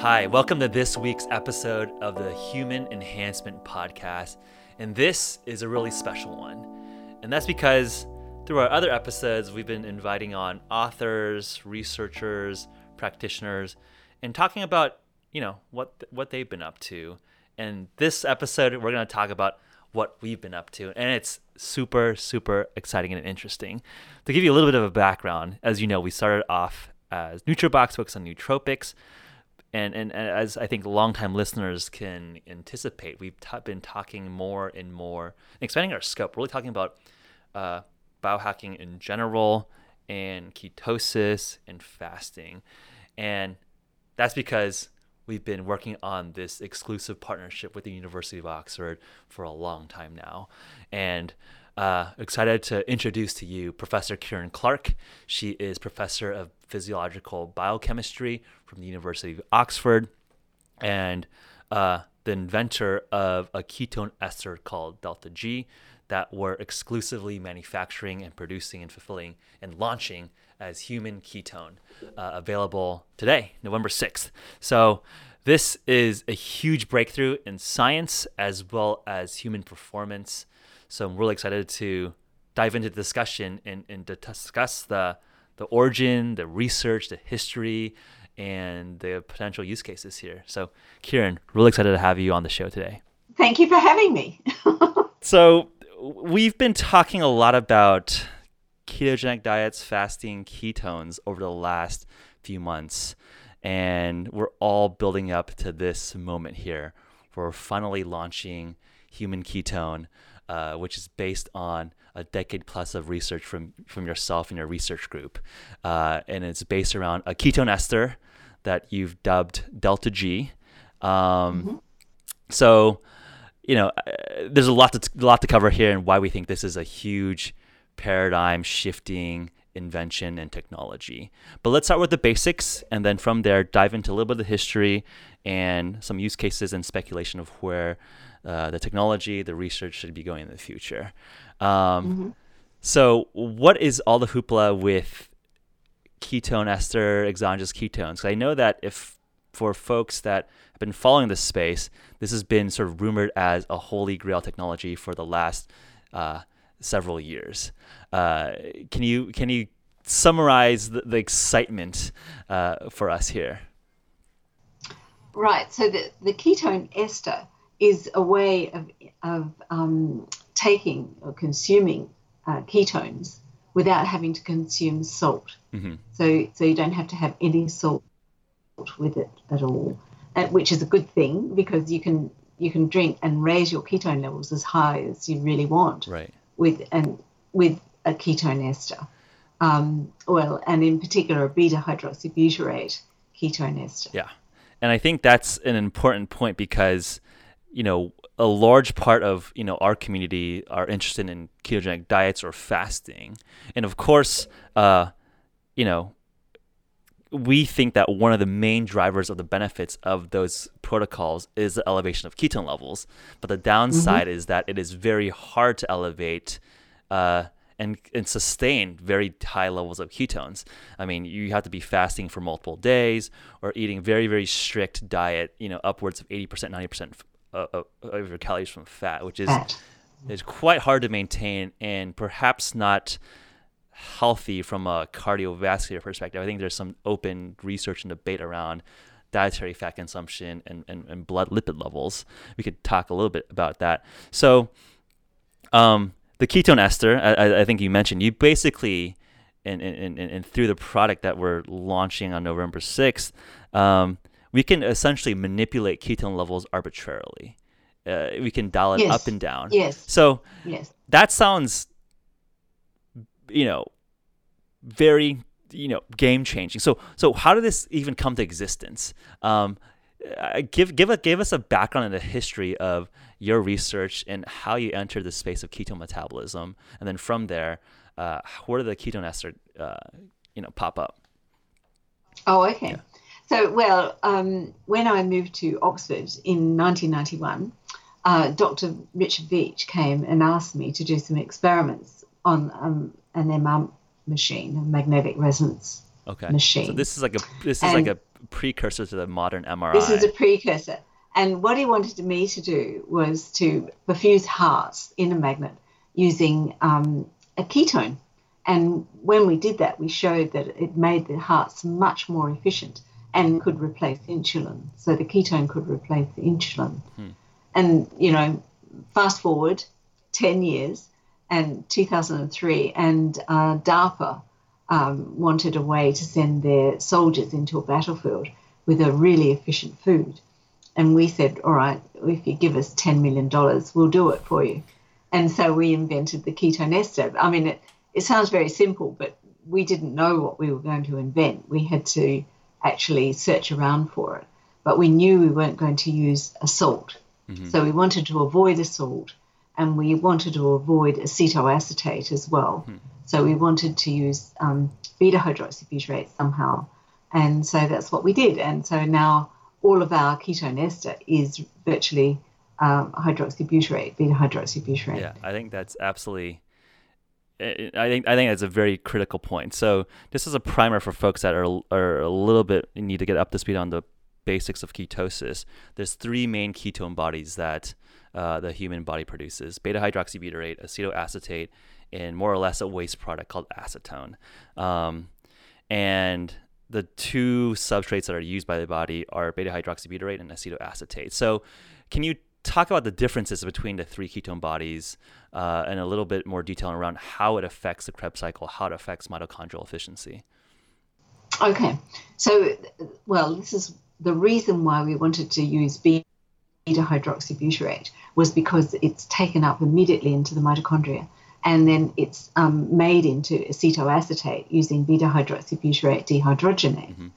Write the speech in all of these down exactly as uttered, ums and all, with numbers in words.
Hi, welcome to this week's episode of the Human Enhancement Podcast. And this is a really special one. And that's because through our other episodes, we've been inviting on authors, researchers, practitioners, and talking about, you know, what what they've been up to. And this episode, we're going to talk about what we've been up to. And it's super, super exciting and interesting. To give you a little bit of a background, as you know, we started off as NutriBox, books on nootropics. And, and and as I think longtime listeners can anticipate, we've t- been talking more and more, expanding our scope, really talking about uh, biohacking in general and ketosis and fasting. And that's because we've been working on this exclusive partnership with the University of Oxford for a long time now. And uh, excited to introduce to you Professor Kieran Clarke. She is Professor of Physiological Biochemistry from the University of Oxford and uh, the inventor of a ketone ester called Delta G that we're exclusively manufacturing and producing and fulfilling and launching as Human Ketone, uh, available today, November sixth. So this is a huge breakthrough in science as well as human performance. So I'm really excited to dive into the discussion and, and to discuss the the origin, the research, the history, and the potential use cases here. So Kieran, really excited to have you on the show today. Thank you for having me. So we've been talking a lot about ketogenic diets, fasting, ketones over the last few months. And we're all building up to this moment here. We're finally launching Human Ketone, uh, which is based on a decade plus of research from, from yourself and your research group. Uh, and it's based around a ketone ester that you've dubbed Delta G. Um, mm-hmm. So, you know, there's a lot to, a lot to cover here and why we think this is a huge paradigm shifting invention and technology. But let's start with the basics and then from there dive into a little bit of the history and some use cases and speculation of where uh, the technology, the research should be going in the future. Um, mm-hmm. So what is all the hoopla with ketone ester, exogenous ketones? Because I know that if for folks that have been following this space, this has been sort of rumored as a holy grail technology for the last uh, several years. Uh, can you can you summarize the, the excitement uh, for us here? Right. So the, the ketone ester is a way of of um, taking or consuming uh, ketones without having to consume salt. Mm-hmm. So so you don't have to have any salt with it at all, and, which is a good thing because you can you can drink and raise your ketone levels as high as you really want. Right. With and with a ketone ester, um, oil, and in particular a beta-hydroxybutyrate ketone ester. Yeah, and I think that's an important point because, you know, a large part of, you know, our community are interested in ketogenic diets or fasting, and of course, uh, you know, we think that one of the main drivers of the benefits of those protocols is the elevation of ketone levels. But the downside mm-hmm. is that it is very hard to elevate uh, and, and sustain very high levels of ketones. I mean, you have to be fasting for multiple days or eating very, very strict diet, you know, upwards of eighty percent, ninety percent of, of your calories from fat, which is, fat. is quite hard to maintain and perhaps not healthy from a cardiovascular perspective. I think there's some open research and debate around dietary fat consumption and, and, and blood lipid levels. We could talk a little bit about that. So um, the ketone ester, I, I think you mentioned, you basically, and, and, and, and through the product that we're launching on November sixth, um, we can essentially manipulate ketone levels arbitrarily. Uh, we can dial it yes. up and down. Yes. So yes. that sounds you know, very, you know, game changing. So, so how did this even come to existence? Um, give, give a, give us a background and a history of your research and how you entered the space of ketone metabolism. And then from there, uh, where did the ketone ester, uh, you know, pop up? Oh, okay. Yeah. So, well, um, when I moved to Oxford in nineteen ninety-one, uh, Doctor Richard Veech came and asked me to do some experiments on, um, an M R M machine, a magnetic resonance okay. machine. So this is like a this is and, like a precursor to the modern M R I. This is a precursor. And what he wanted me to do was to perfuse hearts in a magnet using um, a ketone. And when we did that, we showed that it made the hearts much more efficient and could replace insulin. So the ketone could replace the insulin. Hmm. And, you know, fast forward ten years and two thousand three, and uh, DARPA um, wanted a way to send their soldiers into a battlefield with a really efficient food. And we said, all right, if you give us ten million dollars, we'll do it for you. And so we invented the ketone ester. I mean, it, it sounds very simple, but we didn't know what we were going to invent. We had to actually search around for it. But we knew we weren't going to use a salt. Mm-hmm. So we wanted to avoid a salt, and we wanted to avoid acetoacetate as well. Mm-hmm. So we wanted to use um, beta-hydroxybutyrate somehow. And so that's what we did. And so now all of our ketone ester is virtually um, hydroxybutyrate, beta-hydroxybutyrate. Yeah, I think that's absolutely, I think I think that's a very critical point. So this is a primer for folks that are are a little bit, need to get up to speed on the basics of ketosis. There's three main ketone bodies that uh, the human body produces: beta-hydroxybutyrate, acetoacetate, and more or less a waste product called acetone. Um, and the two substrates that are used by the body are beta-hydroxybutyrate and acetoacetate. So can you talk about the differences between the three ketone bodies uh, and a little bit more detail around how it affects the Krebs cycle, how it affects mitochondrial efficiency? Okay. So, well, this is the reason why we wanted to use beta-hydroxybutyrate was because it's taken up immediately into the mitochondria. And then it's um, made into acetoacetate using beta-hydroxybutyrate dehydrogenase. Mm-hmm.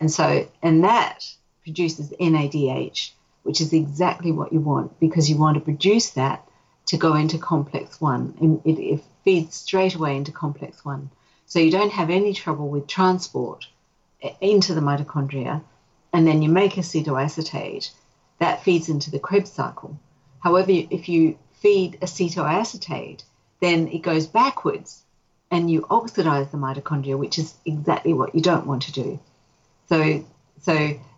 And so, and that produces N A D H, which is exactly what you want, because you want to produce that to go into complex one. And it, it feeds straight away into complex one. So you don't have any trouble with transport into the mitochondria. And then you make acetoacetate. That feeds into the Krebs cycle. However, if you feed acetoacetate, then it goes backwards and you oxidize the mitochondria, which is exactly what you don't want to do. So so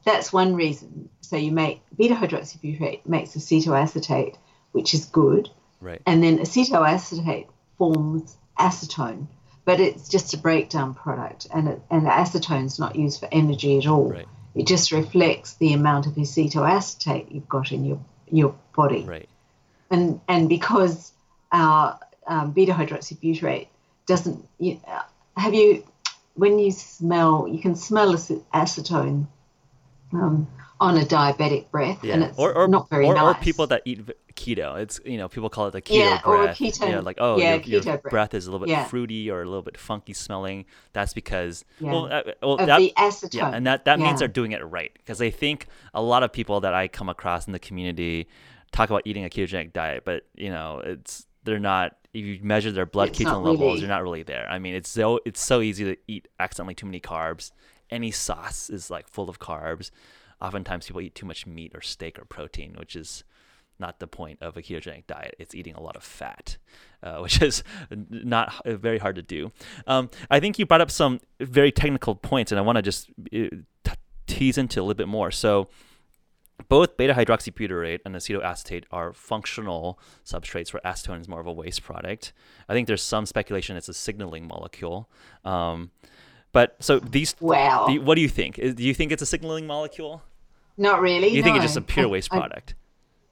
that's one reason. So you make beta-hydroxybutyrate makes acetoacetate, which is good. Right. And then acetoacetate forms acetone, but it's just a breakdown product, and it, and acetone's not used for energy at all. Right. It just reflects the amount of acetoacetate you've got in your, your body. Right. And, and because our um, beta-hydroxybutyrate doesn't, you, have you, when you smell, you can smell acetone um, on a diabetic breath, yeah. and it's or, or, not very or, nice. Or people that eat keto, it's, you know, people call it the keto yeah, breath. Or a ketone, yeah, like, oh, yeah, your, your breath. breath is a little bit yeah. fruity or a little bit funky smelling. That's because, yeah. well, uh, well that, the acetone. Yeah, and that, that yeah. means they're doing it right. Because I think a lot of people that I come across in the community talk about eating a ketogenic diet, but, you know, it's, they're not, if you measure their blood it's ketone levels, really. They're not really there. I mean, it's so it's so easy to eat accidentally too many carbs. Any sauce is like full of carbs. Oftentimes people eat too much meat or steak or protein, which is not the point of a ketogenic diet. It's eating a lot of fat, uh, which is not very hard to do. Um, I think you brought up some very technical points, and I want to just t- tease into a little bit more. So both beta-hydroxybutyrate and acetoacetate are functional substrates, where acetone is more of a waste product. I think there's some speculation it's a signaling molecule. Um, but so these, wow. the, what do you think? Do you think it's a signaling molecule? Not really. You no. think it's just a pure I, waste I, product?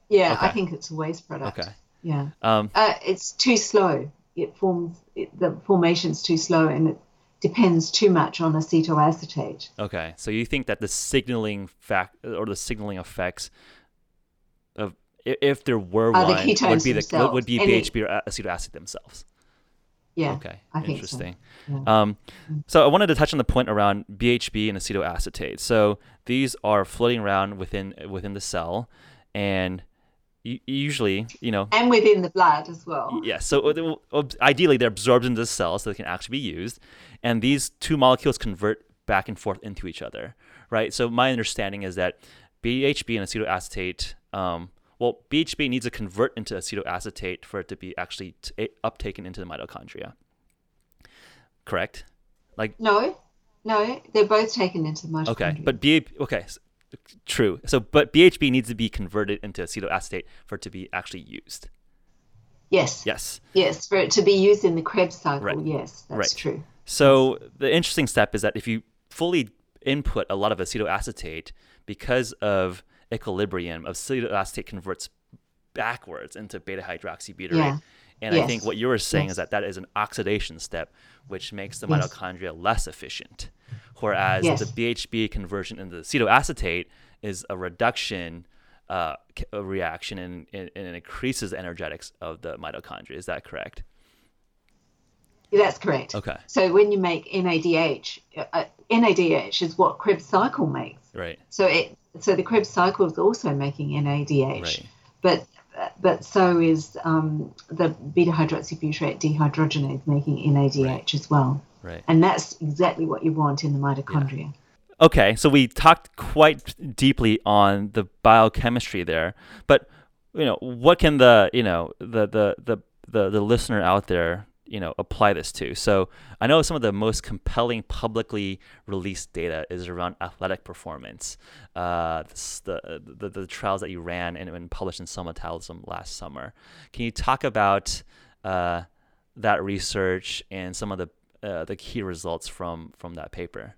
Yeah, okay. I think it's a waste product. Okay. Yeah. Um, uh, it's too slow. It forms it, the formation's too slow, and it depends too much on acetoacetate. Okay, so you think that the signaling fact or the signaling effects of if there were uh, one the would be the, would be B H B or acetoacetate themselves. Yeah. Okay. I Interesting. Think so. Yeah. Um, so I wanted to touch on the point around B H B and acetoacetate. So these are floating around within within the cell, and usually, you know, and within the blood as well. Yeah. So ideally, they're absorbed into the cells so they can actually be used. And these two molecules convert back and forth into each other, right? So my understanding is that B H B and acetoacetate, um, well, B H B needs to convert into acetoacetate for it to be actually t- uptaken into the mitochondria. Correct? Like no, No, they're both taken into the mitochondria. Okay, but B- okay, true. So, but B H B needs to be converted into acetoacetate for it to be actually used. Yes. Yes. Yes, for it to be used in the Krebs cycle. Right. Yes, that's right. True. So yes. The interesting step is that if you fully input a lot of acetoacetate, because of equilibrium, acetoacetate converts backwards into beta-hydroxybutyrate. Yeah. And yes. I think what you were saying yes. is that that is an oxidation step, which makes the yes. mitochondria less efficient. Whereas yes. the B H B conversion into acetoacetate is a reduction uh, a reaction and, and, and it increases the energetics of the mitochondria. Is that correct? That's correct. Okay. So when you make N A D H, uh, N A D H is what Krebs cycle makes. Right. So it so the Krebs cycle is also making N A D H. Right. But but so is um, the beta-hydroxybutyrate dehydrogenase making N A D H right. as well. Right. And that's exactly what you want in the mitochondria. Yeah. Okay. So we talked quite deeply on the biochemistry there, but you know, what can the you know the the the the, the listener out there, you know, apply this to? So I know some of the most compelling publicly released data is around athletic performance. Uh, the, the the trials that you ran and, and published in Cell Metabolism last summer. Can you talk about uh, that research and some of the uh, the key results from from that paper?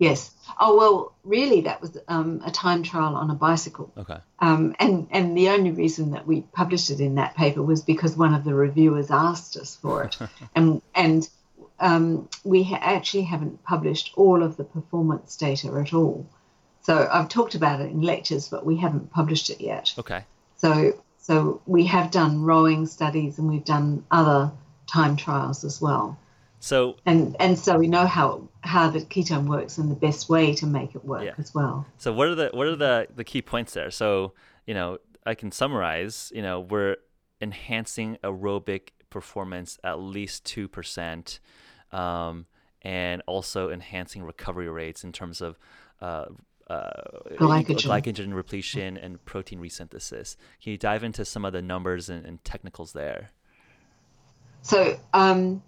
Yes. Oh well, really, that was um, a time trial on a bicycle. Okay. Um, and and the only reason that we published it in that paper was because one of the reviewers asked us for it, and and um, we ha- actually haven't published all of the performance data at all. So I've talked about it in lectures, but we haven't published it yet. Okay. So so we have done rowing studies, and we've done other time trials as well. So and and so we know how how the ketone works and the best way to make it work yeah. as well. So what are the what are the, the key points there? So you know I can summarize. You know we're enhancing aerobic performance at least two percent, um, and also enhancing recovery rates in terms of uh, uh, glycogen. glycogen repletion and protein resynthesis. Can you dive into some of the numbers and, and technicals there? So. Um,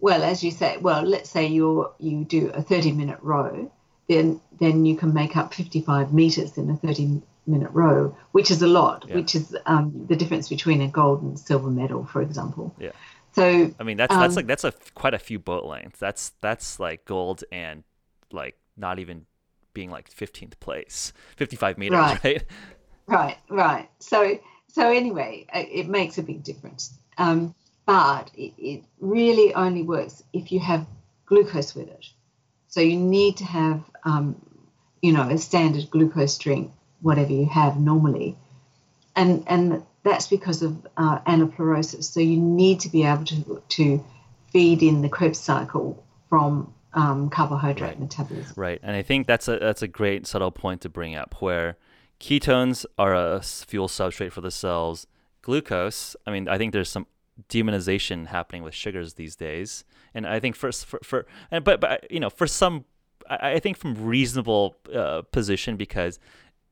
Well, as you say, well, let's say you you do a thirty-minute row, then then you can make up fifty-five meters in a thirty-minute row, which is a lot, yeah. which is um, the difference between a gold and silver medal, for example. Yeah. So I mean, that's um, that's like that's a quite a few boat lengths. That's that's like gold and like not even being like fifteenth place, fifty-five meters, right? Right, right. right. So so anyway, it makes a big difference. Um, But it, it really only works if you have glucose with it. So you need to have, um, you know, a standard glucose drink, whatever you have normally. And and that's because of uh, anaplerosis. So you need to be able to to feed in the Krebs cycle from um, carbohydrate right. metabolism. Right. And I think that's a that's a great subtle point to bring up, where ketones are a fuel substrate for the cells. Glucose, I mean, I think there's some demonization happening with sugars these days, and I think first for, for and but but you know for some I, I think from reasonable uh, position, because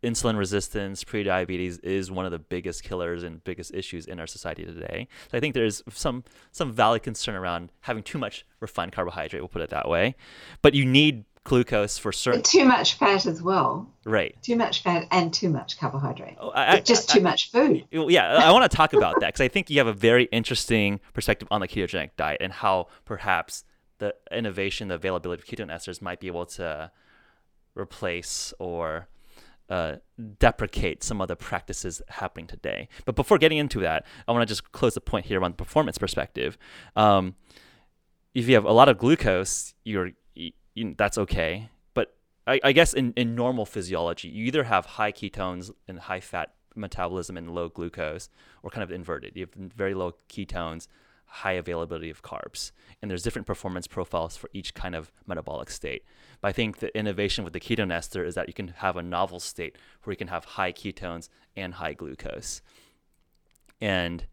insulin resistance, pre-diabetes is one of the biggest killers and biggest issues in our society today. So I think there's some some valid concern around having too much refined carbohydrate, we'll put it that way, but you need glucose for certain. And too much fat as well. Right. Too much fat and too much carbohydrate. Oh, I, it's just I, I, too much food. Yeah, I want to talk about that, because I think you have a very interesting perspective on the ketogenic diet and how perhaps the innovation, the availability of ketone esters might be able to replace or uh, deprecate some of the practices happening today. But before getting into that, I want to just close the point here on the performance perspective. Um, if you have a lot of glucose, you're You, that's okay, but I, I guess in, in normal physiology, you either have high ketones and high fat metabolism and low glucose, or kind of inverted. You have very low ketones, high availability of carbs, and there's different performance profiles for each kind of metabolic state. But I think the innovation with the ketone ester is that you can have a novel state where you can have high ketones and high glucose, and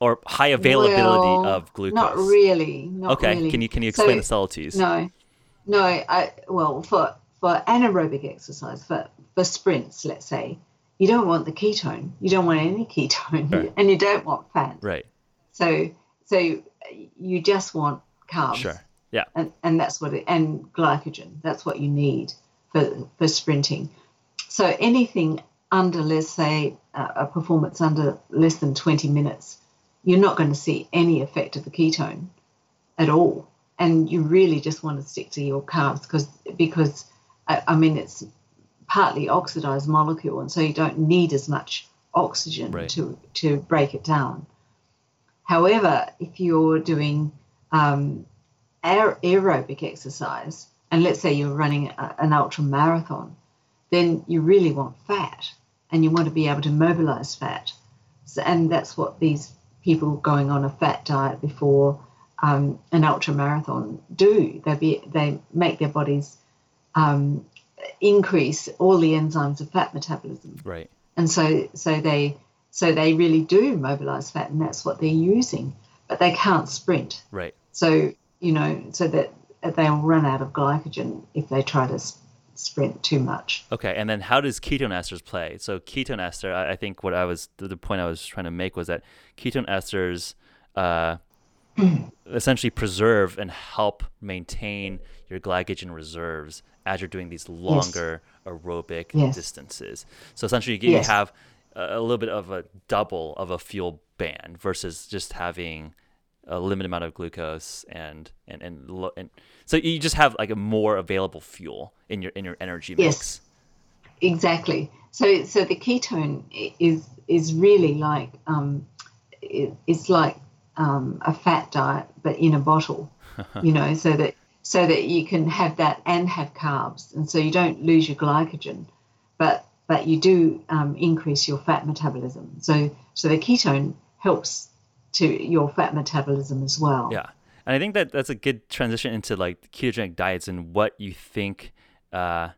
or high availability well, of glucose. Not really. Not okay. Really. Can you can you explain so, the subtleties? No, no. I, well, for for anaerobic exercise, for for sprints, let's say, you don't want the ketone. You don't want any ketone, right. and you don't want fat. Right. So so you just want carbs. Sure. Yeah. And and that's what it, and glycogen, that's what you need for, for sprinting. So anything under, let's say, uh, a performance under less than twenty minutes, you're not going to see any effect of the ketone at all. And you really just want to stick to your carbs because, because I, I mean, it's partly oxidized molecule, and so you don't need as much oxygen right. to, to break it down. However, if you're doing um, aer- aerobic exercise, and let's say you're running a, an ultra marathon, then you really want fat, and you want to be able to mobilize fat. So, and that's what these people going on a fat diet before um, an ultra marathon do. They be, they make their bodies um, increase all the enzymes of fat metabolism. Right. And so, so they so they really do mobilize fat, and that's what they're using. But they can't sprint. Right. So you know, so that they'll run out of glycogen if they try to sprint. sprint too much. Okay, and then how does ketone esters play? So ketone ester, I, I think what I was, the point I was trying to make was that ketone esters uh, essentially preserve and help maintain your glycogen reserves as you're doing these longer yes. aerobic yes. distances. So essentially you yes. have a little bit of a double of a fuel band versus just having a limited amount of glucose and and and, lo- and so you just have like a more available fuel in your in your energy mix. Yes, exactly. So so the ketone is is really like um, it, it's like um, a fat diet but in a bottle, you know, so that so that you can have that and have carbs, and so you don't lose your glycogen, but but you do um, increase your fat metabolism. So so the ketone helps to your fat metabolism as well. Yeah. And I think that that's a good transition into like ketogenic diets and what you think uh,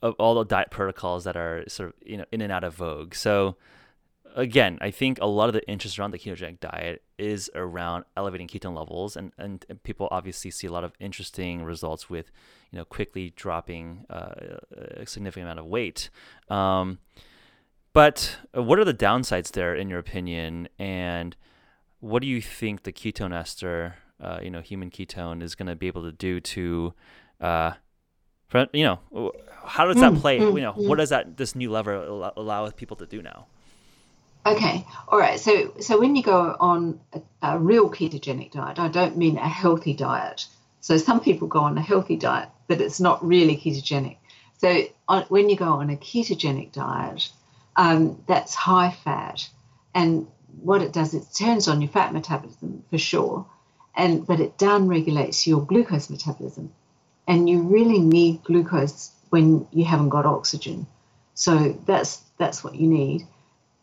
of all the diet protocols that are sort of, you know, in and out of vogue. So again, I think a lot of the interest around the ketogenic diet is around elevating ketone levels, and, and people obviously see a lot of interesting results with, you know, quickly dropping uh, a significant amount of weight. Um, But what are the downsides there, in your opinion? And what do you think the ketone ester, uh, you know, human ketone, is going to be able to do to, uh, you know, how does that play? Mm, mm, you know, mm. What does that this new lever allow, allow people to do now? Okay, all right. So, so when you go on a, a real ketogenic diet, I don't mean a healthy diet. So some people go on a healthy diet, but it's not really ketogenic. So on, when you go on a ketogenic diet, Um, that's high fat, and what it does, it turns on your fat metabolism for sure, and but it down regulates your glucose metabolism, and you really need glucose when you haven't got oxygen, so that's that's what you need,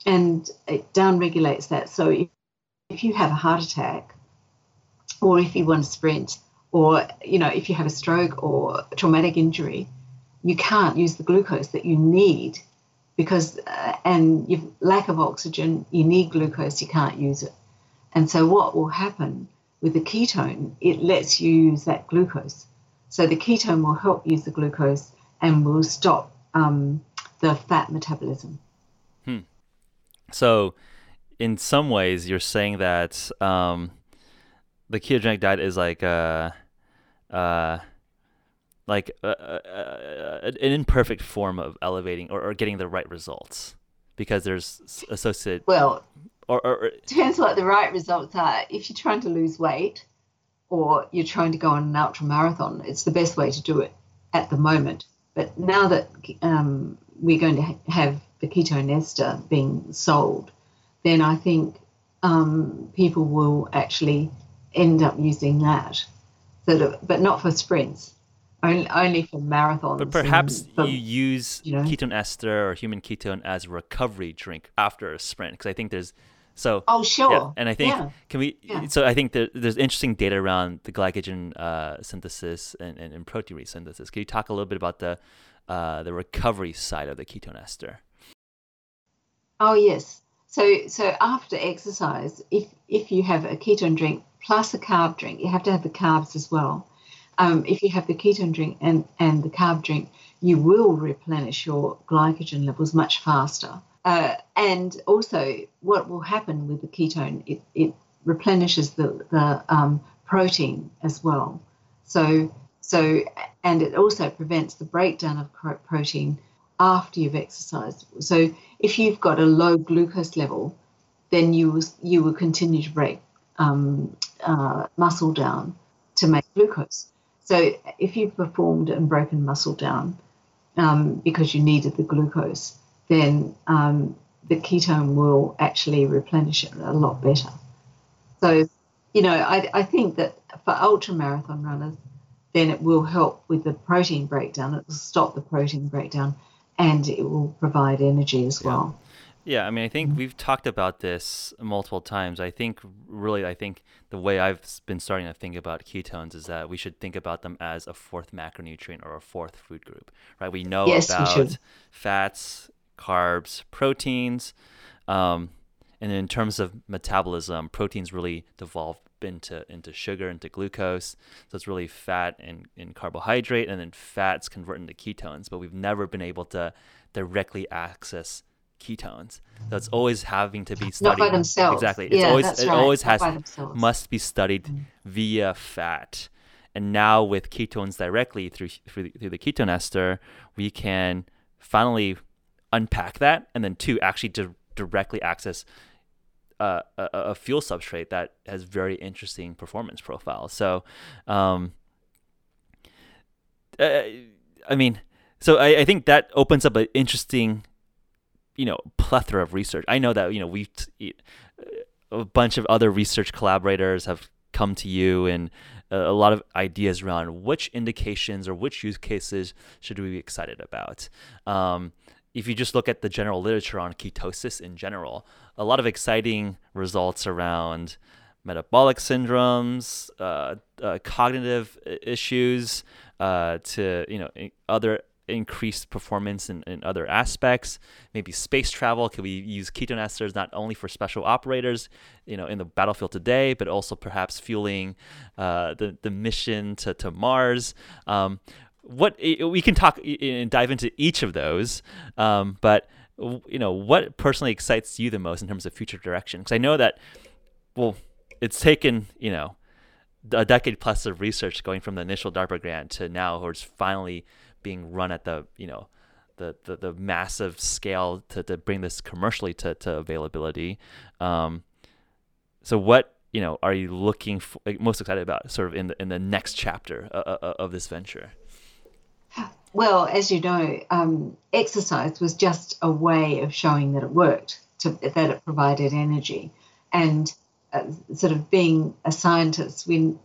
and it down regulates that. So if, if you have a heart attack, or if you want to sprint, or you know if you have a stroke or a traumatic injury, you can't use the glucose that you need. Because, uh, and you've lack of oxygen, you need glucose, you can't use it. And so what will happen with the ketone, it lets you use that glucose. So the ketone will help use the glucose and will stop um, the fat metabolism. Hmm. So in some ways, you're saying that um, the ketogenic diet is like a... a like uh, uh, an imperfect form of elevating or, or getting the right results, because there's associated... Well, or, or, or depends what the right results are. If you're trying to lose weight or you're trying to go on an ultra marathon, it's the best way to do it at the moment. But now that um, we're going to ha- have the ketone ester being sold, then I think um, people will actually end up using that, so that but not for sprints. Only for marathons. But perhaps for, you use you know? ketone ester or human ketone as a recovery drink after a sprint, because I think there's so. Oh sure. Yeah, and I think yeah. can we? Yeah. So I think there, there's interesting data around the glycogen uh, synthesis and, and, and protein resynthesis. Can you talk a little bit about the uh, the recovery side of the ketone ester? Oh yes. So so after exercise, if if you have a ketone drink plus a carb drink, you have to have the carbs as well. Um, if you have the ketone drink and, and the carb drink, you will replenish your glycogen levels much faster. Uh, and also what will happen with the ketone, it, it replenishes the, the um, protein as well. So, so and it also prevents the breakdown of protein after you've exercised. So if you've got a low glucose level, then you will, you will continue to break um, uh, muscle down to make glucose. So if you've performed and broken muscle down um, because you needed the glucose, then um, the ketone will actually replenish it a lot better. So, you know, I, I think that for ultramarathon runners, then it will help with the protein breakdown. It will stop the protein breakdown, and it will provide energy as well. Yeah, I mean, I think we've talked about this multiple times. I think really, I think the way I've been starting to think about ketones is that we should think about them as a fourth macronutrient or a fourth food group, right? We know yes, about we fats, carbs, proteins, um, and in terms of metabolism, proteins really devolve into into sugar, into glucose. So it's really fat and, and carbohydrate, and then fats convert into ketones. But we've never been able to directly access ketones. So it's always having to be studied. Not by themselves. Exactly. It's yeah, always that's it right. always Not has must be studied mm. via fat. And now with ketones directly through through the, through the ketone ester, we can finally unpack that, and then two actually di- directly access uh, a, a fuel substrate that has very interesting performance profile. So, um, uh, I mean, so I, I think that opens up an interesting, you know, plethora of research. I know that, you know, we've t- a bunch of other research collaborators have come to you and a lot of ideas around which indications or which use cases should we be excited about. Um, if you just look at the general literature on ketosis in general, a lot of exciting results around metabolic syndromes, uh, uh, cognitive issues, uh, to, you know, other increased performance in, in other aspects, maybe space travel. Can we use ketone esters not only for special operators, you know, in the battlefield today, but also perhaps fueling uh, the the mission to to Mars? Um, what we can talk and dive into each of those, um, but you know, what personally excites you the most in terms of future direction? Because I know that, well, it's taken, you know, a decade plus of research going from the initial DARPA grant to now, where it's finally being run at the, you know, the the, the massive scale to, to bring this commercially to, to availability. Um, so what, you know, are you looking for, like, most excited about sort of in the, in the next chapter uh, uh, of this venture? Well, as you know, um, exercise was just a way of showing that it worked, to, that it provided energy. And uh, sort of being a scientist, we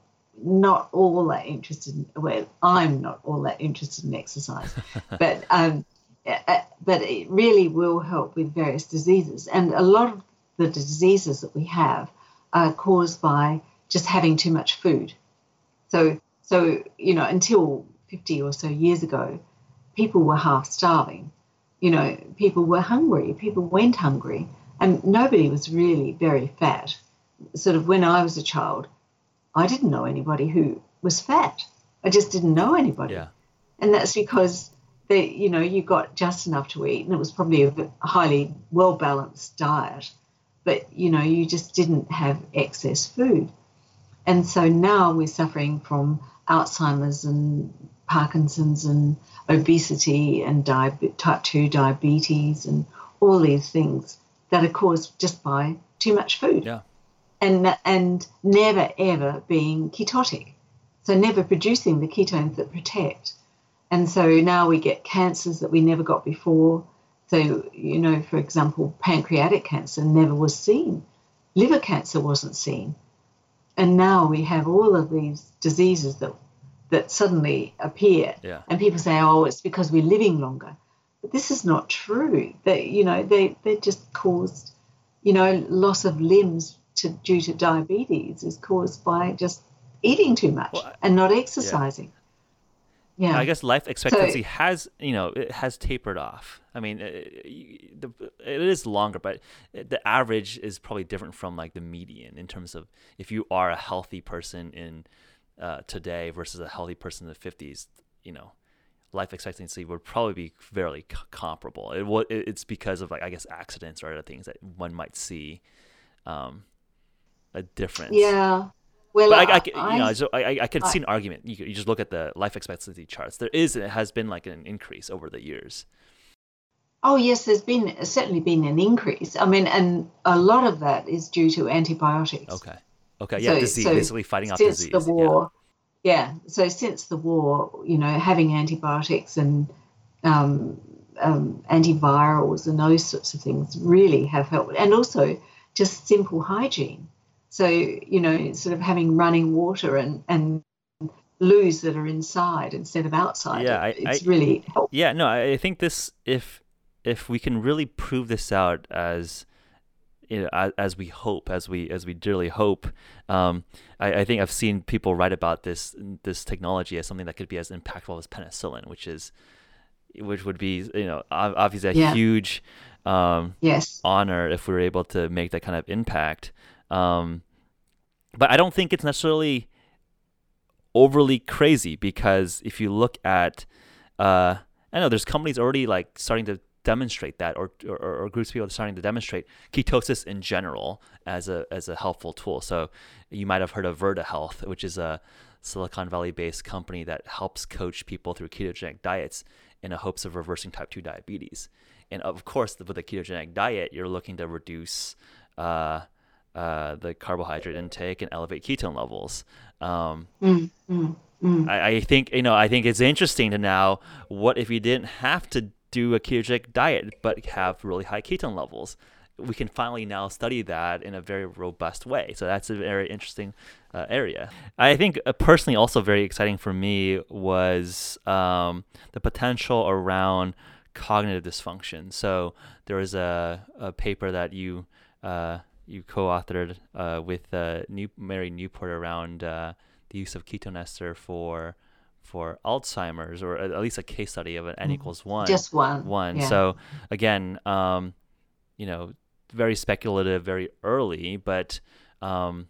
not all that interested in, well, I'm not all that interested in exercise, but um, but it really will help with various diseases. And a lot of the diseases that we have are caused by just having too much food. So, so you know, until fifty or so years ago, people were half starving. You know, people were hungry, people went hungry, and nobody was really very fat. Sort of when I was a child, I didn't know anybody who was fat. I just didn't know anybody. Yeah. And that's because, they, you know, you got just enough to eat, and it was probably a highly well-balanced diet. But, you know, you just didn't have excess food. And so now we're suffering from Alzheimer's and Parkinson's and obesity and di- type two diabetes and all these things that are caused just by too much food. Yeah. And, and never, ever being ketotic, so never producing the ketones that protect. And so now we get cancers that we never got before. So, you know, for example, pancreatic cancer never was seen. Liver cancer wasn't seen. And now we have all of these diseases that that suddenly appear. Yeah. And people say, oh, it's because we're living longer. But this is not true. They, you know, they, they're just caused, you know, loss of limbs To, due to diabetes is caused by just eating too much well, and not exercising. Yeah. yeah, I guess life expectancy so, has, you know, it has tapered off. I mean, it, it is longer, but the average is probably different from like the median in terms of if you are a healthy person in uh, today versus a healthy person in the fifties, you know, life expectancy would probably be fairly c- comparable. It was, it's because of like, I guess, accidents or other things that one might see. Um, a difference. Yeah, Well, but I, I, I, you know, so I, I can I, see an argument. You, you just look at the life expectancy charts. There is, it has been like an increase over the years. Oh, yes, there's been certainly been an increase. I mean, and a lot of that is due to antibiotics. Okay. Okay. Yeah. So, disease, so basically fighting off disease. Since the war. Yeah. yeah. So since the war, you know, having antibiotics and um, um, antivirals and those sorts of things really have helped. And also just simple hygiene. So, you know, sort of having running water and, and loos that are inside instead of outside. Yeah, it, I, it's I, really helpful. Yeah, no, I think this, if if we can really prove this out as, you know, as, as we hope, as we as we dearly hope, um, I, I think I've seen people write about this this technology as something that could be as impactful as penicillin, which is, which would be, you know, obviously a yeah. huge um, yes. honor if we were able to make that kind of impact. Um, but I don't think it's necessarily overly crazy, because if you look at, uh, I know there's companies already like starting to demonstrate that, or, or, or groups of people are starting to demonstrate ketosis in general as a, as a helpful tool. So you might've heard of Verda Health, which is a Silicon Valley based company that helps coach people through ketogenic diets in the hopes of reversing type two diabetes. And of course, with a ketogenic diet, you're looking to reduce, uh, Uh, the carbohydrate intake and elevate ketone levels. Um, mm, mm, mm. I, I think you know. I think it's interesting to now. What if you didn't have to do a ketogenic diet but have really high ketone levels? We can finally now study that in a very robust way. So that's a very interesting uh, area. I think uh, personally, also very exciting for me was um, the potential around cognitive dysfunction. So there was a, a paper that you. Uh, you co-authored uh, with uh, New- Mary Newport around uh, the use of ketone ester for for Alzheimer's, or at least a case study of an N mm-hmm. equals one. Just one. One. Yeah. So again, um, you know, very speculative, very early, but, um,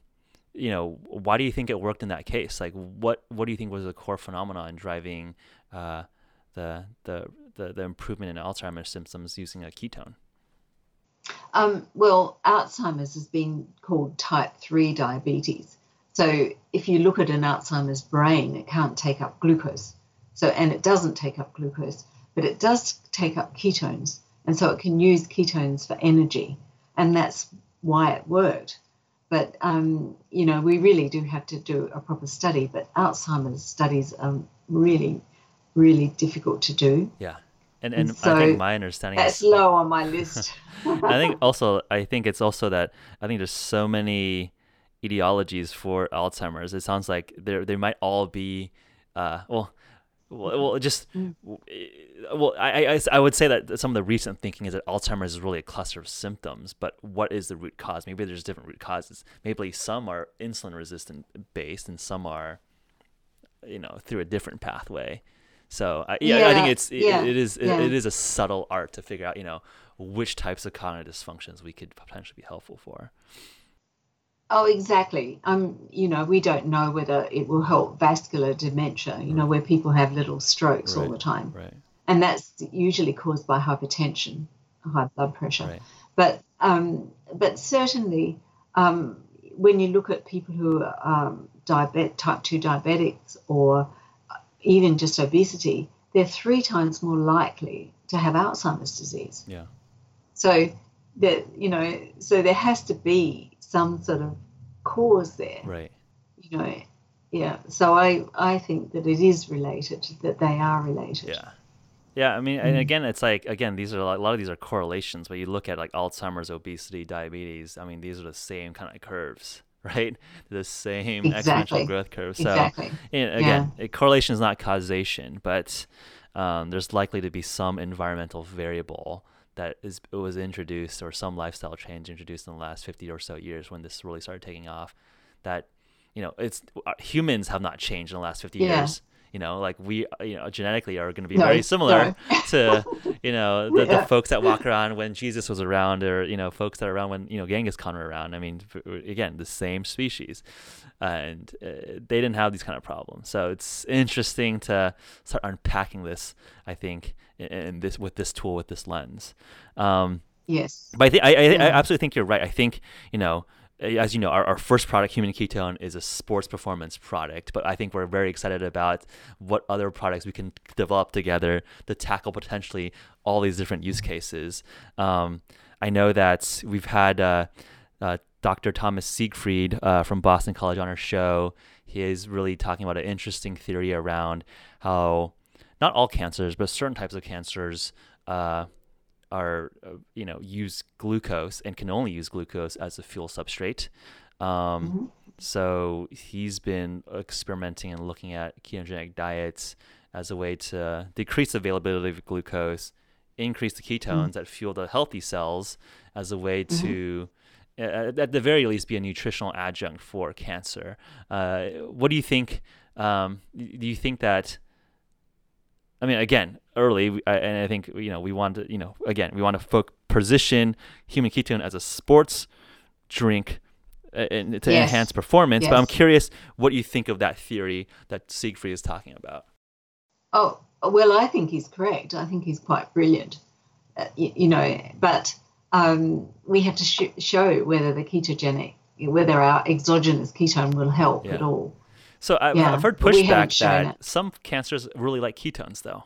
you know, why do you think it worked in that case? Like, what, what do you think was the core phenomenon driving uh, the, the the the improvement in Alzheimer's symptoms using a ketone? Um, well, Alzheimer's has been called type three diabetes. So if you look at an Alzheimer's brain, it can't take up glucose. So, and it doesn't take up glucose, but it does take up ketones. And so it can use ketones for energy. And that's why it worked. But, um, you know, we really do have to do a proper study. But Alzheimer's studies are really, really difficult to do. Yeah. And and so I think my understanding that's is, low on my list. I think also I think it's also that I think there's so many etiologies for Alzheimer's. It sounds like they they might all be uh, well, well, well just mm. well I, I I would say that some of the recent thinking is that Alzheimer's is really a cluster of symptoms. But what is the root cause? Maybe there's different root causes. Maybe some are insulin resistant based, and some are, you know, through a different pathway. So I, yeah, yeah, I think it's it, yeah, it is it, yeah. it is a subtle art to figure out, you know, which types of cognitive dysfunctions we could potentially be helpful for. Oh, exactly. Um, you know, we don't know whether it will help vascular dementia, you right. know, where people have little strokes right. all the time, right. and that's usually caused by hypertension, high blood pressure. Right. But um, but certainly, um, when you look at people who are um, diabetic, type two diabetics, or even just obesity, they're three times more likely to have Alzheimer's disease. Yeah. So that, you know, so there has to be some sort of cause there. Right. You know, yeah. So I, I think that it is related, that they are related. Yeah. Yeah. I mean, mm-hmm. and again, it's like, again, these are a lot of these are correlations, but you look at like Alzheimer's, obesity, diabetes. I mean, these are the same kind of curves. Right, the same exactly. exponential growth curve. So exactly. you know, again, yeah. correlation is not causation, but um, there's likely to be some environmental variable that is was introduced, or some lifestyle change introduced in the last fifty or so years when this really started taking off. That, you know, it's uh, humans have not changed in the last fifty yeah. years. You know, like we, you know, genetically are going to be no, very similar no. to, you know, the, yeah. the folks that walk around when Jesus was around, or, you know, folks that are around when, you know, Genghis Khan were around. I mean, again, the same species, uh, and uh, they didn't have these kind of problems. So it's interesting to start unpacking this, I think, in, in this, with this tool, with this lens. Um, yes. But I, th- I, I, yeah. I absolutely think you're right. I think, you know, as you know, our, our first product, Human Ketone, is a sports performance product, but I think we're very excited about what other products we can develop together to tackle potentially all these different use cases. Um, I know that we've had uh, uh, Doctor Thomas Siegfried uh, from Boston College on our show. He is really talking about an interesting theory around how not all cancers, but certain types of cancers uh, are, you know, use glucose and can only use glucose as a fuel substrate. Um, mm-hmm. So he's been experimenting and looking at ketogenic diets as a way to decrease availability of glucose, increase the ketones mm-hmm. that fuel the healthy cells as a way mm-hmm. to, uh, at the very least, be a nutritional adjunct for cancer. Uh, what do you think? Um, do you think that? I mean, again, early, and I think, you know, we want to, you know, again, we want to focus, position Human Ketone as a sports drink and to yes. enhance performance. Yes. But I'm curious what you think of that theory that Siegfried is talking about. Oh, well, I think he's correct. I think he's quite brilliant, uh, you, you know, but um, we have to sh- show whether the ketogenic, whether our exogenous ketone will help yeah. at all. So I, yeah, I've heard pushback that it. some cancers really like ketones, though.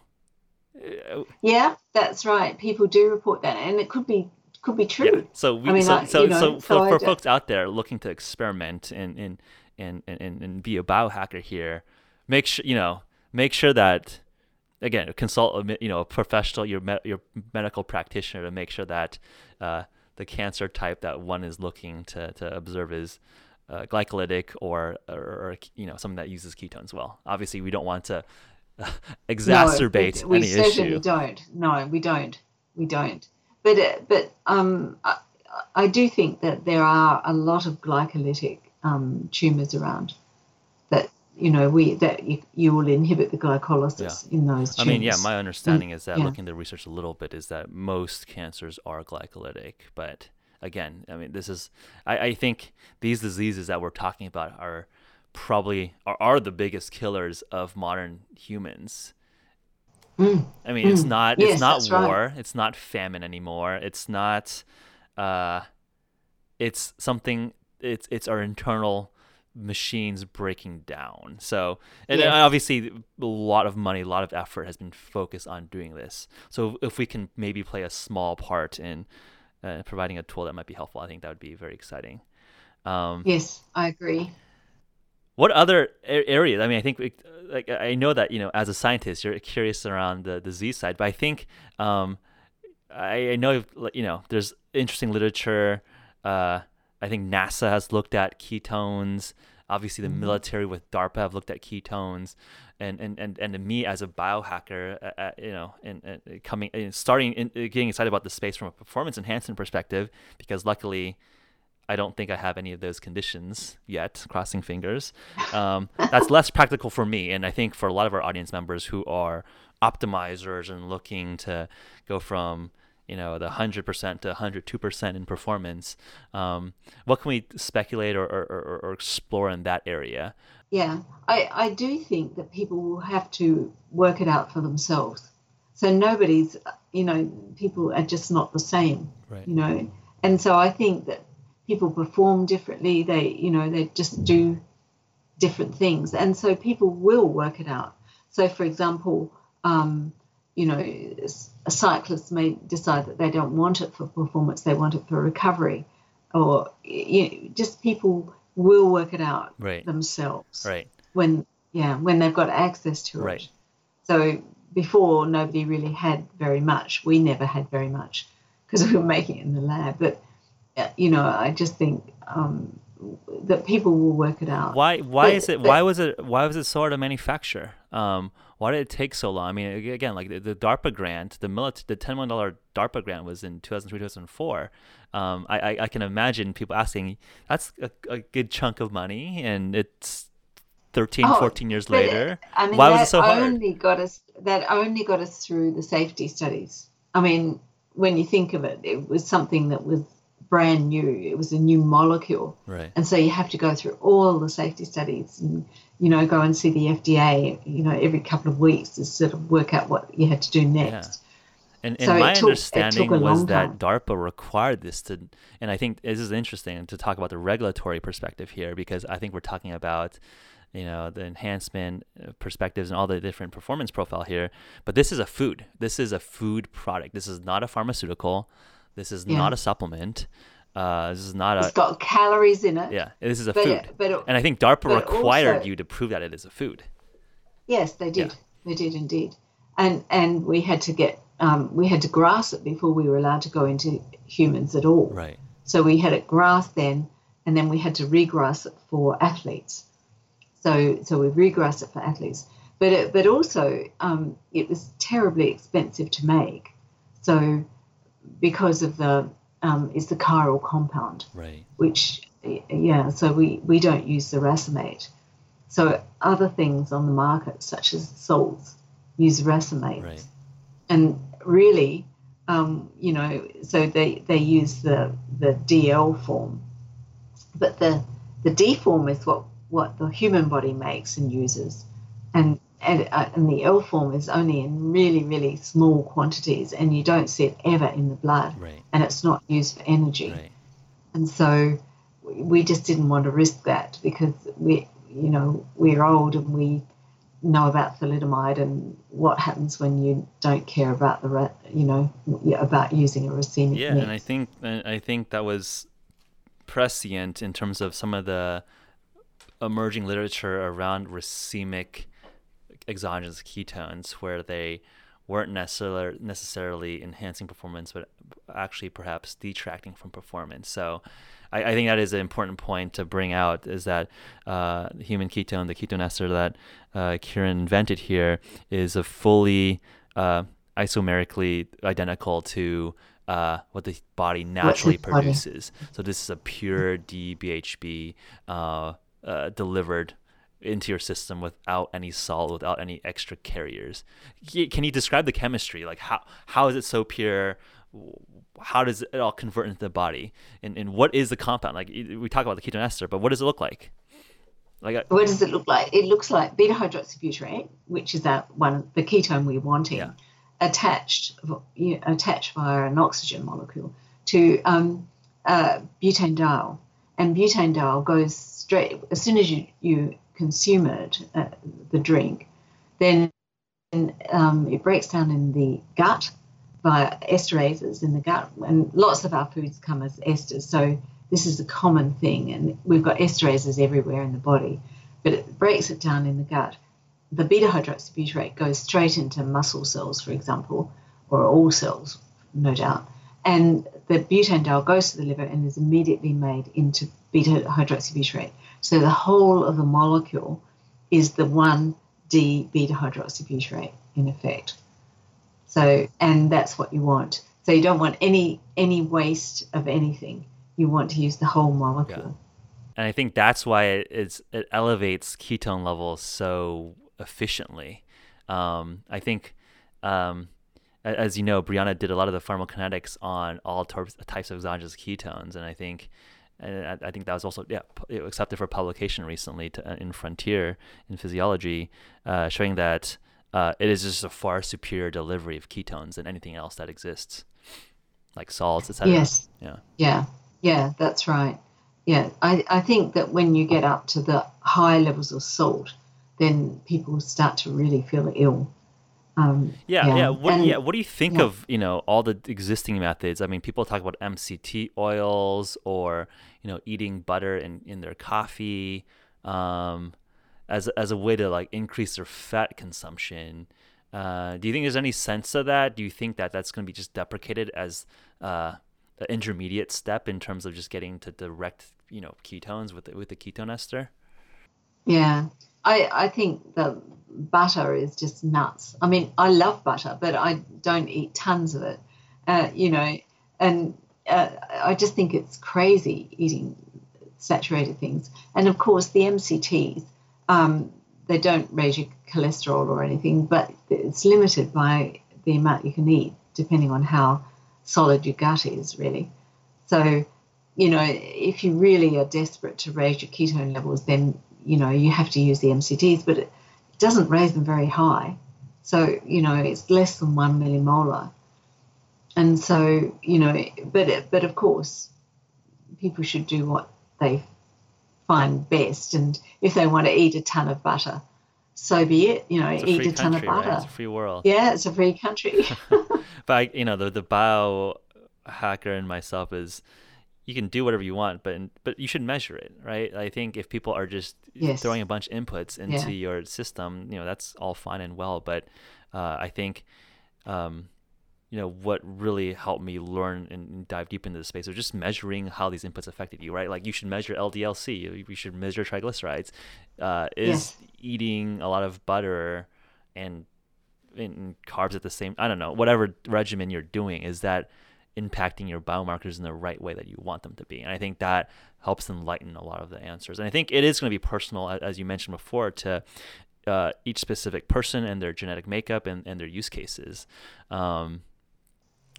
Yeah, that's right. People do report that, and it could be could be true. Yeah. So we, I mean, so, like, so, you know, so for, for folks out there looking to experiment and and, and, and and be a biohacker here, make sure you know make sure that again consult a, you know a professional your me, your medical practitioner to make sure that uh, the cancer type that one is looking to to observe is. Uh, glycolytic or, or, or you know something that uses ketones well. Obviously, we don't want to uh, exacerbate no, we, we any issue. We certainly don't. No, we don't. We don't. But uh, but um, I, I do think that there are a lot of glycolytic um, tumors around that you know we that you, you will inhibit the glycolysis yeah. in those tumors. I mean, yeah. My understanding mm, is that yeah. looking at the research a little bit is that most cancers are glycolytic, but. Again, I mean, this is, I, I think these diseases that we're talking about are probably, are, are the biggest killers of modern humans. Mm. I mean, mm. it's not, yes, it's not war. Right. It's not famine anymore. It's not, uh, it's something, it's, it's our internal machines breaking down. So, and yes. obviously a lot of money, a lot of effort has been focused on doing this. So if we can maybe play a small part in, Uh, providing a tool that might be helpful, I think that would be very exciting. Um, yes, I agree. What other a- areas? I mean, I think we, like I know that you know, as a scientist, you're curious around the disease side, but I think um, I, I know you know there's interesting literature. Uh, I think NASA has looked at ketones. Obviously, the mm-hmm. military with DARPA have looked at ketones, and and and, and to me as a biohacker, uh, uh, you know, and, and coming, and starting, in, getting excited about the space from a performance enhancement perspective, because luckily, I don't think I have any of those conditions yet. Crossing fingers. Um, that's less practical for me, and I think for a lot of our audience members who are optimizers and looking to go from. You know, the one hundred percent to one hundred two percent in performance. Um, what can we speculate or, or, or explore in that area? Yeah, I, I do think that people will have to work it out for themselves. So nobody's, you know, people are just not the same, right. you know. And so I think that people perform differently. They, you know, they just do different things. And so people will work it out. So, for example, um, you know, cyclists may decide that they don't want it for performance, they want it for recovery, or you know, just people will work it out right. themselves right. when, yeah, when they've got access to right. it. So before, nobody really had very much. We never had very much because we were making it in the lab. But, you know, I just think um, that people will work it out. Why? Why but, is it? But, why was it? Why was it so hard to manufacture? Um, Why did it take so long? I mean, again, like the, the DARPA grant, the military, the ten million dollars DARPA grant was in two thousand three, two thousand four. Um, I, I, I can imagine people asking, that's a, a good chunk of money, and it's thirteen, fourteen years later. I mean, Why was it so hard? Only got us, that only got us through the safety studies. I mean, when you think of it, it was something that was brand new. It was a new molecule. Right. And so you have to go through all the safety studies and, you know, go and see the F D A, you know, every couple of weeks to sort of work out what you had to do next. Yeah. And, and so my took, understanding was that DARPA required this to, and I think this is interesting to talk about the regulatory perspective here, because I think we're talking about, you know, the enhancement perspectives and all the different performance profile here. But this is a food. This is a food product. This is not a pharmaceutical. This is yeah. not a supplement. Uh, this is not it's a... It's got calories in it. Yeah, this is a but food. It, but it, and I think DARPA required also, you to prove that it is a food. Yes, they did. Yeah. They did indeed. And and we had to get... Um, we had to grass it before we were allowed to go into humans at all. Right. So we had it grassed then, and then we had to regrass it for athletes. So so we regrassed it for athletes. But it, but also um, it was terribly expensive to make. So because of the um, it's the chiral compound, right? Which yeah. So we, we don't use the racemate. So other things on the market, such as salts, use racemate. Right. And really, um, you know, so they, they use the, the D L form. But the, the D form is what, what the human body makes and uses. And, and, uh, and the L form is only in really, really small quantities, and you don't see it ever in the blood. Right. And it's not used for energy. Right. And so we just didn't want to risk that, because, we, you know, we're old and we... know about thalidomide and what happens when you don't care about the ra- you know about using a racemic. Yeah, mix. And I think I think that was prescient in terms of some of the emerging literature around racemic exogenous ketones, where they weren't necessarily necessarily enhancing performance, but actually perhaps detracting from performance. So I, I think that is an important point to bring out, is that uh, human ketone, the ketone ester that uh, Kieran invented here, is a fully uh, isomerically identical to uh, what the body naturally produces. Body. So this is a pure D B H B uh, uh, delivered into your system without any salt, without any extra carriers. Can you describe the chemistry? Like how how is it so pure? How does it all convert into the body? And and what is the compound? Like we talk about the ketone ester, but what does it look like? Like I, what does it look like? It looks like beta-hydroxybutyrate, which is that one, the ketone we're wanting, yeah. attached you know, attached via an oxygen molecule to um, uh, butanediol, and butanediol goes straight as soon as you you consume it, uh, the drink, then um, it breaks down in the gut by esterases in the gut, and lots of our foods come as esters, so this is a common thing, and we've got esterases everywhere in the body, but it breaks it down in the gut. The beta-hydroxybutyrate goes straight into muscle cells, for example, or all cells, no doubt, and the butanediol goes to the liver and is immediately made into beta-hydroxybutyrate. So the whole of the molecule is the one D beta-hydroxybutyrate in effect. So, and that's what you want. So you don't want any any waste of anything. You want to use the whole molecule. Yeah. And I think that's why it, it's, it elevates ketone levels so efficiently. Um, I think, um, as you know, Brianna did a lot of the pharmacokinetics on all types of exogenous ketones, and I think... And I think that was also yeah accepted for publication recently to, uh, in Frontier in Physiology, uh, showing that uh, it is just a far superior delivery of ketones than anything else that exists, like salts, et cetera. Yes. Yeah. Yeah. Yeah. That's right. Yeah. I, I think that when you get up to the high levels of salt, then people start to really feel ill. Um, yeah, yeah. Yeah. What, and, yeah. What do you think yeah. of, you know, all the existing methods? I mean, people talk about M C T oils, or, you know, eating butter in, in their coffee um, as as a way to like increase their fat consumption. Uh, do you think there's any sense of that? Do you think that that's going to be just deprecated as uh, an intermediate step in terms of just getting to direct, you know, ketones with the, with the ketone ester? Yeah, I I think the butter is just nuts. I mean, I love butter, but I don't eat tons of it, uh, you know, and uh, I just think it's crazy eating saturated things. And, of course, the M C Ts, um, they don't raise your cholesterol or anything, but it's limited by the amount you can eat depending on how solid your gut is, really. So, you know, if you really are desperate to raise your ketone levels, then, you know, you have to use the M C Ts, but it doesn't raise them very high, so you know it's less than one millimolar, And so, you know, but but of course, people should do what they find best. And if they want to eat a ton of butter, so be it. You know, a eat a ton country, of butter. Right? It's a free world. Yeah, it's a free country. But I, you know, the the biohacker in myself is, you can do whatever you want, but but you should measure it, right? I think if people are just yes. throwing a bunch of inputs into yeah. your system, you know, that's all fine and well. But uh, I think, um, you know, what really helped me learn and dive deep into the space was just measuring how these inputs affected you, right? Like you should measure L D L C, you should measure triglycerides. Uh, is yeah. eating a lot of butter and, and carbs at the same, I don't know, whatever regimen you're doing, is that impacting your biomarkers in the right way that you want them to be? And I think that helps enlighten a lot of the answers. And I think it is going to be personal, as you mentioned before, to uh, each specific person and their genetic makeup and, and their use cases. Um,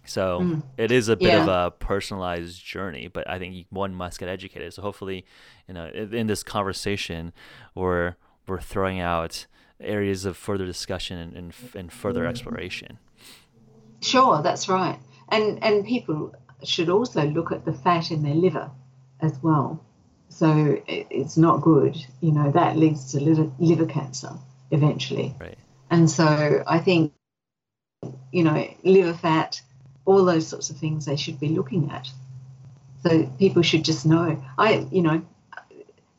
so mm. it is a bit yeah. of a personalized journey, but I think one must get educated. So hopefully, you know, in this conversation, we're, we're throwing out areas of further discussion and, and, and further mm. exploration. Sure, that's right. And and people should also look at the fat in their liver as well. So it, it's not good. You know, that leads to liver, liver cancer eventually. Right. And so I think, you know, liver fat, all those sorts of things they should be looking at. So people should just know. I, you know,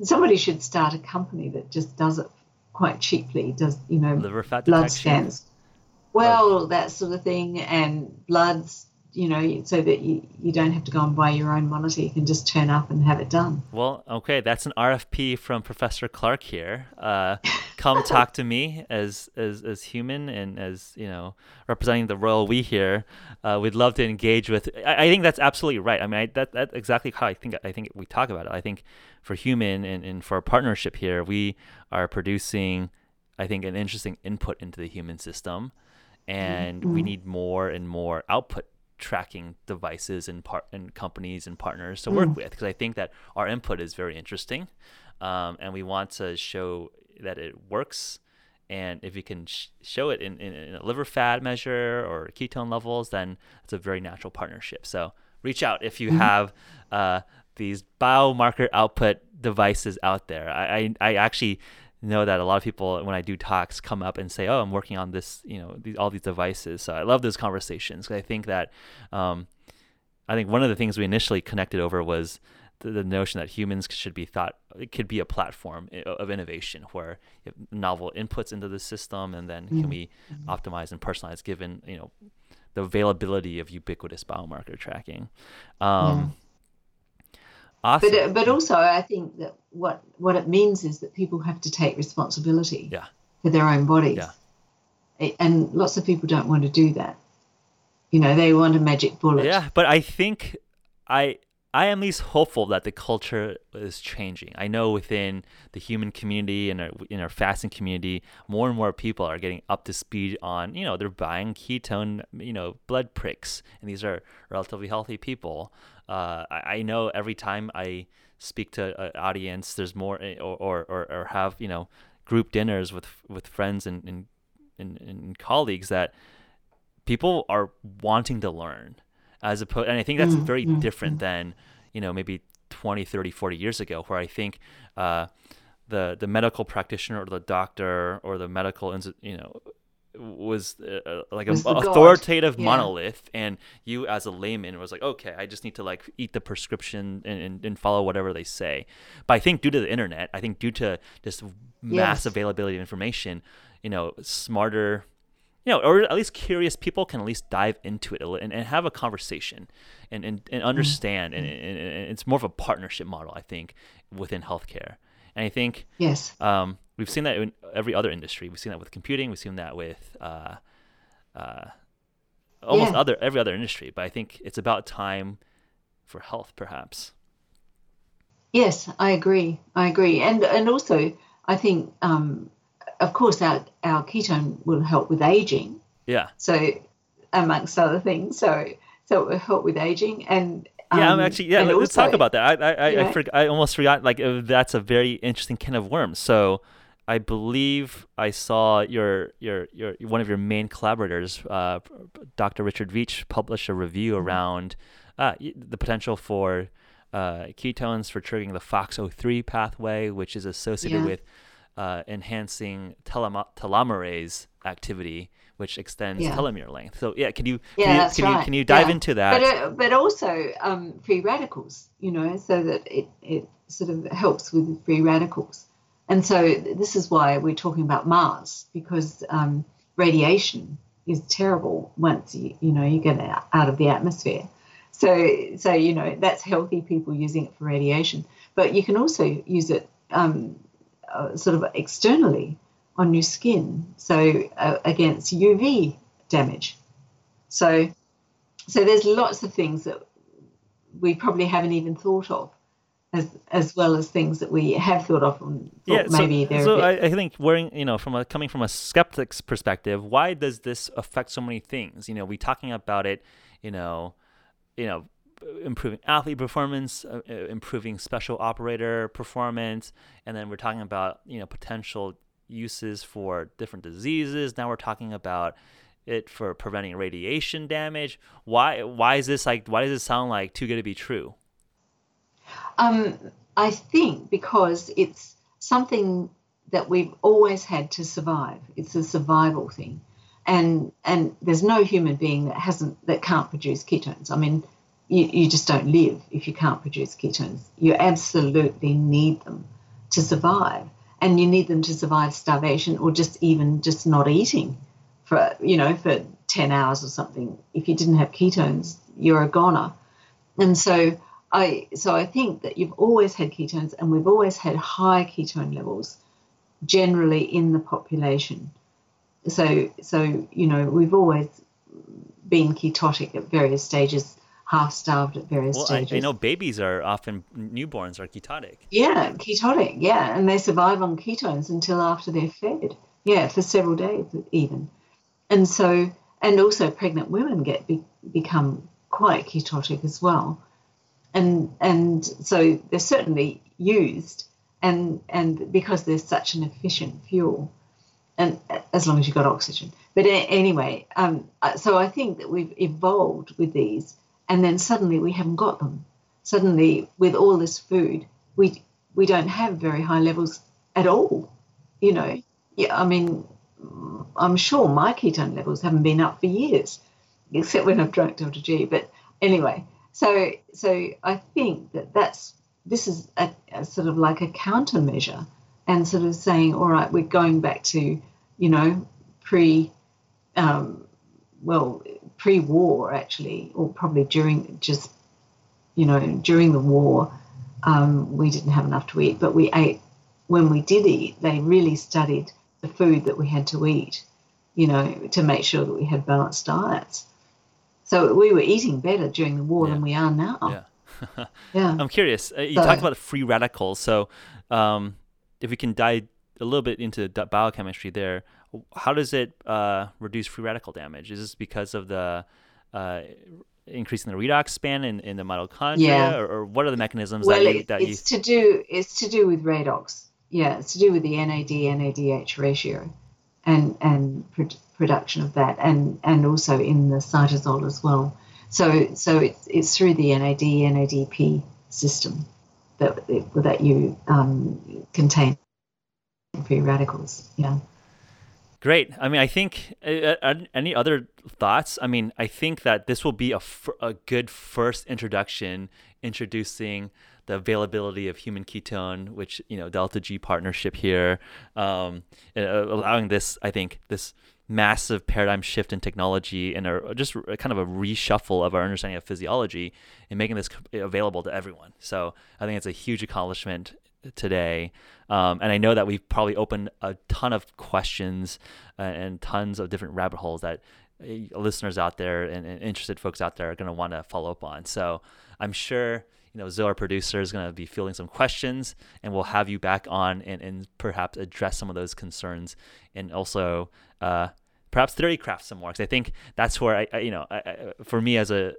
somebody should start a company that just does it quite cheaply, does, you know, liver fat blood detection. Scans. Well, that sort of thing, and bloods, you know, so that you, you don't have to go and buy your own monitor. You can just turn up and have it done. Well, okay, that's an R F P from Professor Clarke here. Uh, come talk to me as, as as human and as, you know, representing the royal we here. Uh, we'd love to engage with. I, I think that's absolutely right. I mean, I, that that's exactly how I think I think we talk about it. I think for human and, and for our partnership here, we are producing, I think, an interesting input into the human system, and mm-hmm. we need more and more output tracking devices and part and companies and partners to work mm. with, because I think that our input is very interesting, um, and we want to show that it works. And if you can sh- show it in, in, in a liver fat measure or ketone levels, then it's a very natural partnership. So reach out if you mm-hmm. have uh, these biomarker output devices out there. I I, I actually know that a lot of people, when I do talks, come up and say, "Oh, I'm working on this, you know, these, all these devices." So I love those conversations, because I think that, um, I think one of the things we initially connected over was the, the notion that humans should be thought, it could be a platform of innovation where you have novel inputs into the system, and then mm-hmm. can we optimize and personalize given, you know, the availability of ubiquitous biomarker tracking. Um, yeah. Awesome. But but also I think that what, what it means is that people have to take responsibility yeah. for their own bodies. Yeah. And lots of people don't want to do that. You know, they want a magic bullet. Yeah, but I think I I am at least hopeful that the culture is changing. I know within the human community and our, in our fasting community, more and more people are getting up to speed on, you know, they're buying ketone, you know, blood pricks. And these are relatively healthy people. Uh, I, I know every time I speak to an audience, there's more, or, or, or have, you know, group dinners with, with friends and, and, and, and colleagues, that people are wanting to learn. As opposed, and I think that's very mm-hmm. different than, you know, maybe twenty, thirty, forty years ago, where I think uh, the the medical practitioner or the doctor or the medical, you know, was uh, like an authoritative yeah. monolith, and you as a layman was like, okay, I just need to like eat the prescription and, and, and follow whatever they say. But I think due to the internet, I think due to just mass yes. availability of information, you know, smarter, you know, or at least curious people can at least dive into it and, and have a conversation and, and, and understand. Mm-hmm. And, and, and it's more of a partnership model, I think, within healthcare. And I think yes, um, we've seen that in every other industry. We've seen that with computing. We've seen that with uh, uh, almost yeah. other every other industry. But I think it's about time for health, perhaps. Yes, I agree. I agree. And and also, I think... Um, Of course, our, our ketone will help with aging. Yeah. So, amongst other things, so so it will help with aging. And um, yeah, I'm actually yeah. Let's also, talk about that. I I I, I, forg- I almost forgot. Like, that's a very interesting kind of worm. So I believe I saw your your your one of your main collaborators, uh, Doctor Richard Veech, publish a review mm-hmm. around uh, the potential for uh, ketones for triggering the F O X O three pathway, which is associated yeah. with uh, enhancing telem- telomerase activity, which extends yeah. telomere length. So yeah, can you yeah, can, that's you, can right. you can you dive yeah. into that? But uh, but also um, free radicals, you know, so that it it sort of helps with free radicals. And so this is why we're talking about Mars, because um, radiation is terrible once you, you know, you get out of the atmosphere. So, so you know, that's healthy people using it for radiation. But you can also use it um, uh, sort of externally on your skin, so uh, against U V damage. So, so there's lots of things that we probably haven't even thought of, as as well as things that we have thought of. And thought yeah, so, maybe they're so a bit... I, I think wearing, you know, from a, coming from a skeptic's perspective, why does this affect so many things? You know, we talking about it, you know, you know, improving athlete performance, uh, improving special operator performance, and then we're talking about, you know, potential uses for different diseases. Now we're talking about it for preventing radiation damage. Why why is this like why does it sound like too good to be true? Um, I think because it's something that we've always had to survive. It's a survival thing, and and there's no human being that hasn't that can't produce ketones. I mean, you, you just don't live if you can't produce ketones. You absolutely need them to survive, and you need them to survive starvation or just even just not eating for you know for ten hours or something. If you didn't have ketones, you're a goner, and so. I, so I think that you've always had ketones, and we've always had high ketone levels generally in the population. So, so you know, we've always been ketotic at various stages, half-starved at various well, stages. Well, I, I know babies are often, newborns are ketotic. Yeah, ketotic, yeah, and they survive on ketones until after they're fed, yeah, for several days even. And so, and also pregnant women get be, become quite ketotic as well. And and so they're certainly used, and and because they're such an efficient fuel, and as long as you've got oxygen. But anyway, um, so I think that we've evolved with these, and then suddenly we haven't got them. Suddenly, with all this food, we we don't have very high levels at all. You know, yeah. I mean, I'm sure my ketone levels haven't been up for years, except when I've drunk Delta G. But anyway. So, so I think that that's this is a, a sort of like a countermeasure, and sort of saying, all right, we're going back to, you know, pre, um, well, pre-war actually, or probably during just, you know, during the war, um, we didn't have enough to eat, but we ate when we did eat. They really studied the food that we had to eat, you know, to make sure that we had balanced diets. So we were eating better during the war yeah. than we are now. Yeah. yeah. I'm curious. You so, talked about free radicals. So um, if we can dive a little bit into biochemistry there, how does it uh, reduce free radical damage? Is this because of the uh, increase in the redox span in, in the mitochondria? Yeah. Or, or what are the mechanisms well, that you... That it's, you... To do, it's to do with redox. Yeah, it's to do with the N A D N A D H ratio. and and pro- production of that, and, and also in the cytosol as well. So so it's it's through the N A D N A D P system that that you um, contain free radicals. Yeah. Great. I mean, I think uh, any other thoughts? I mean, I think that this will be a, f- a good first introduction, introducing the availability of Human Ketone, which, you know, Delta G partnership here, um, allowing this, I think, this massive paradigm shift in technology and a, just a, kind of a reshuffle of our understanding of physiology and making this available to everyone. So I think it's a huge accomplishment today. Um, and I know that we've probably opened a ton of questions and tons of different rabbit holes that listeners out there and, and interested folks out there are going to want to follow up on. So I'm sure, you know, Zoe, our producer, is going to be fielding some questions, and we'll have you back on and, and perhaps address some of those concerns, and also uh, perhaps theorycraft some more. Because I think that's where I, I you know, I, I, for me as a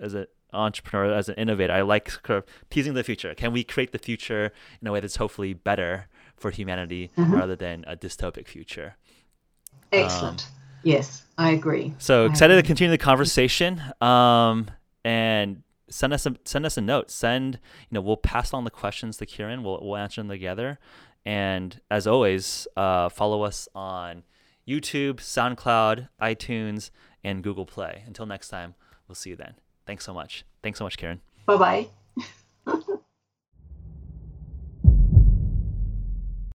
as an entrepreneur, as an innovator, I like kind of teasing the future. Can we create the future in a way that's hopefully better for humanity mm-hmm. rather than a dystopic future. Excellent. Um, yes, I agree. So I excited agree. to continue the conversation. Um, and send us a, send us a note. Send, you know, we'll pass on the questions to Kieran. We'll we'll answer them together. And as always, uh, follow us on YouTube, SoundCloud, iTunes, and Google Play. Until next time, we'll see you then. Thanks so much. Thanks so much, Kieran. Bye-bye.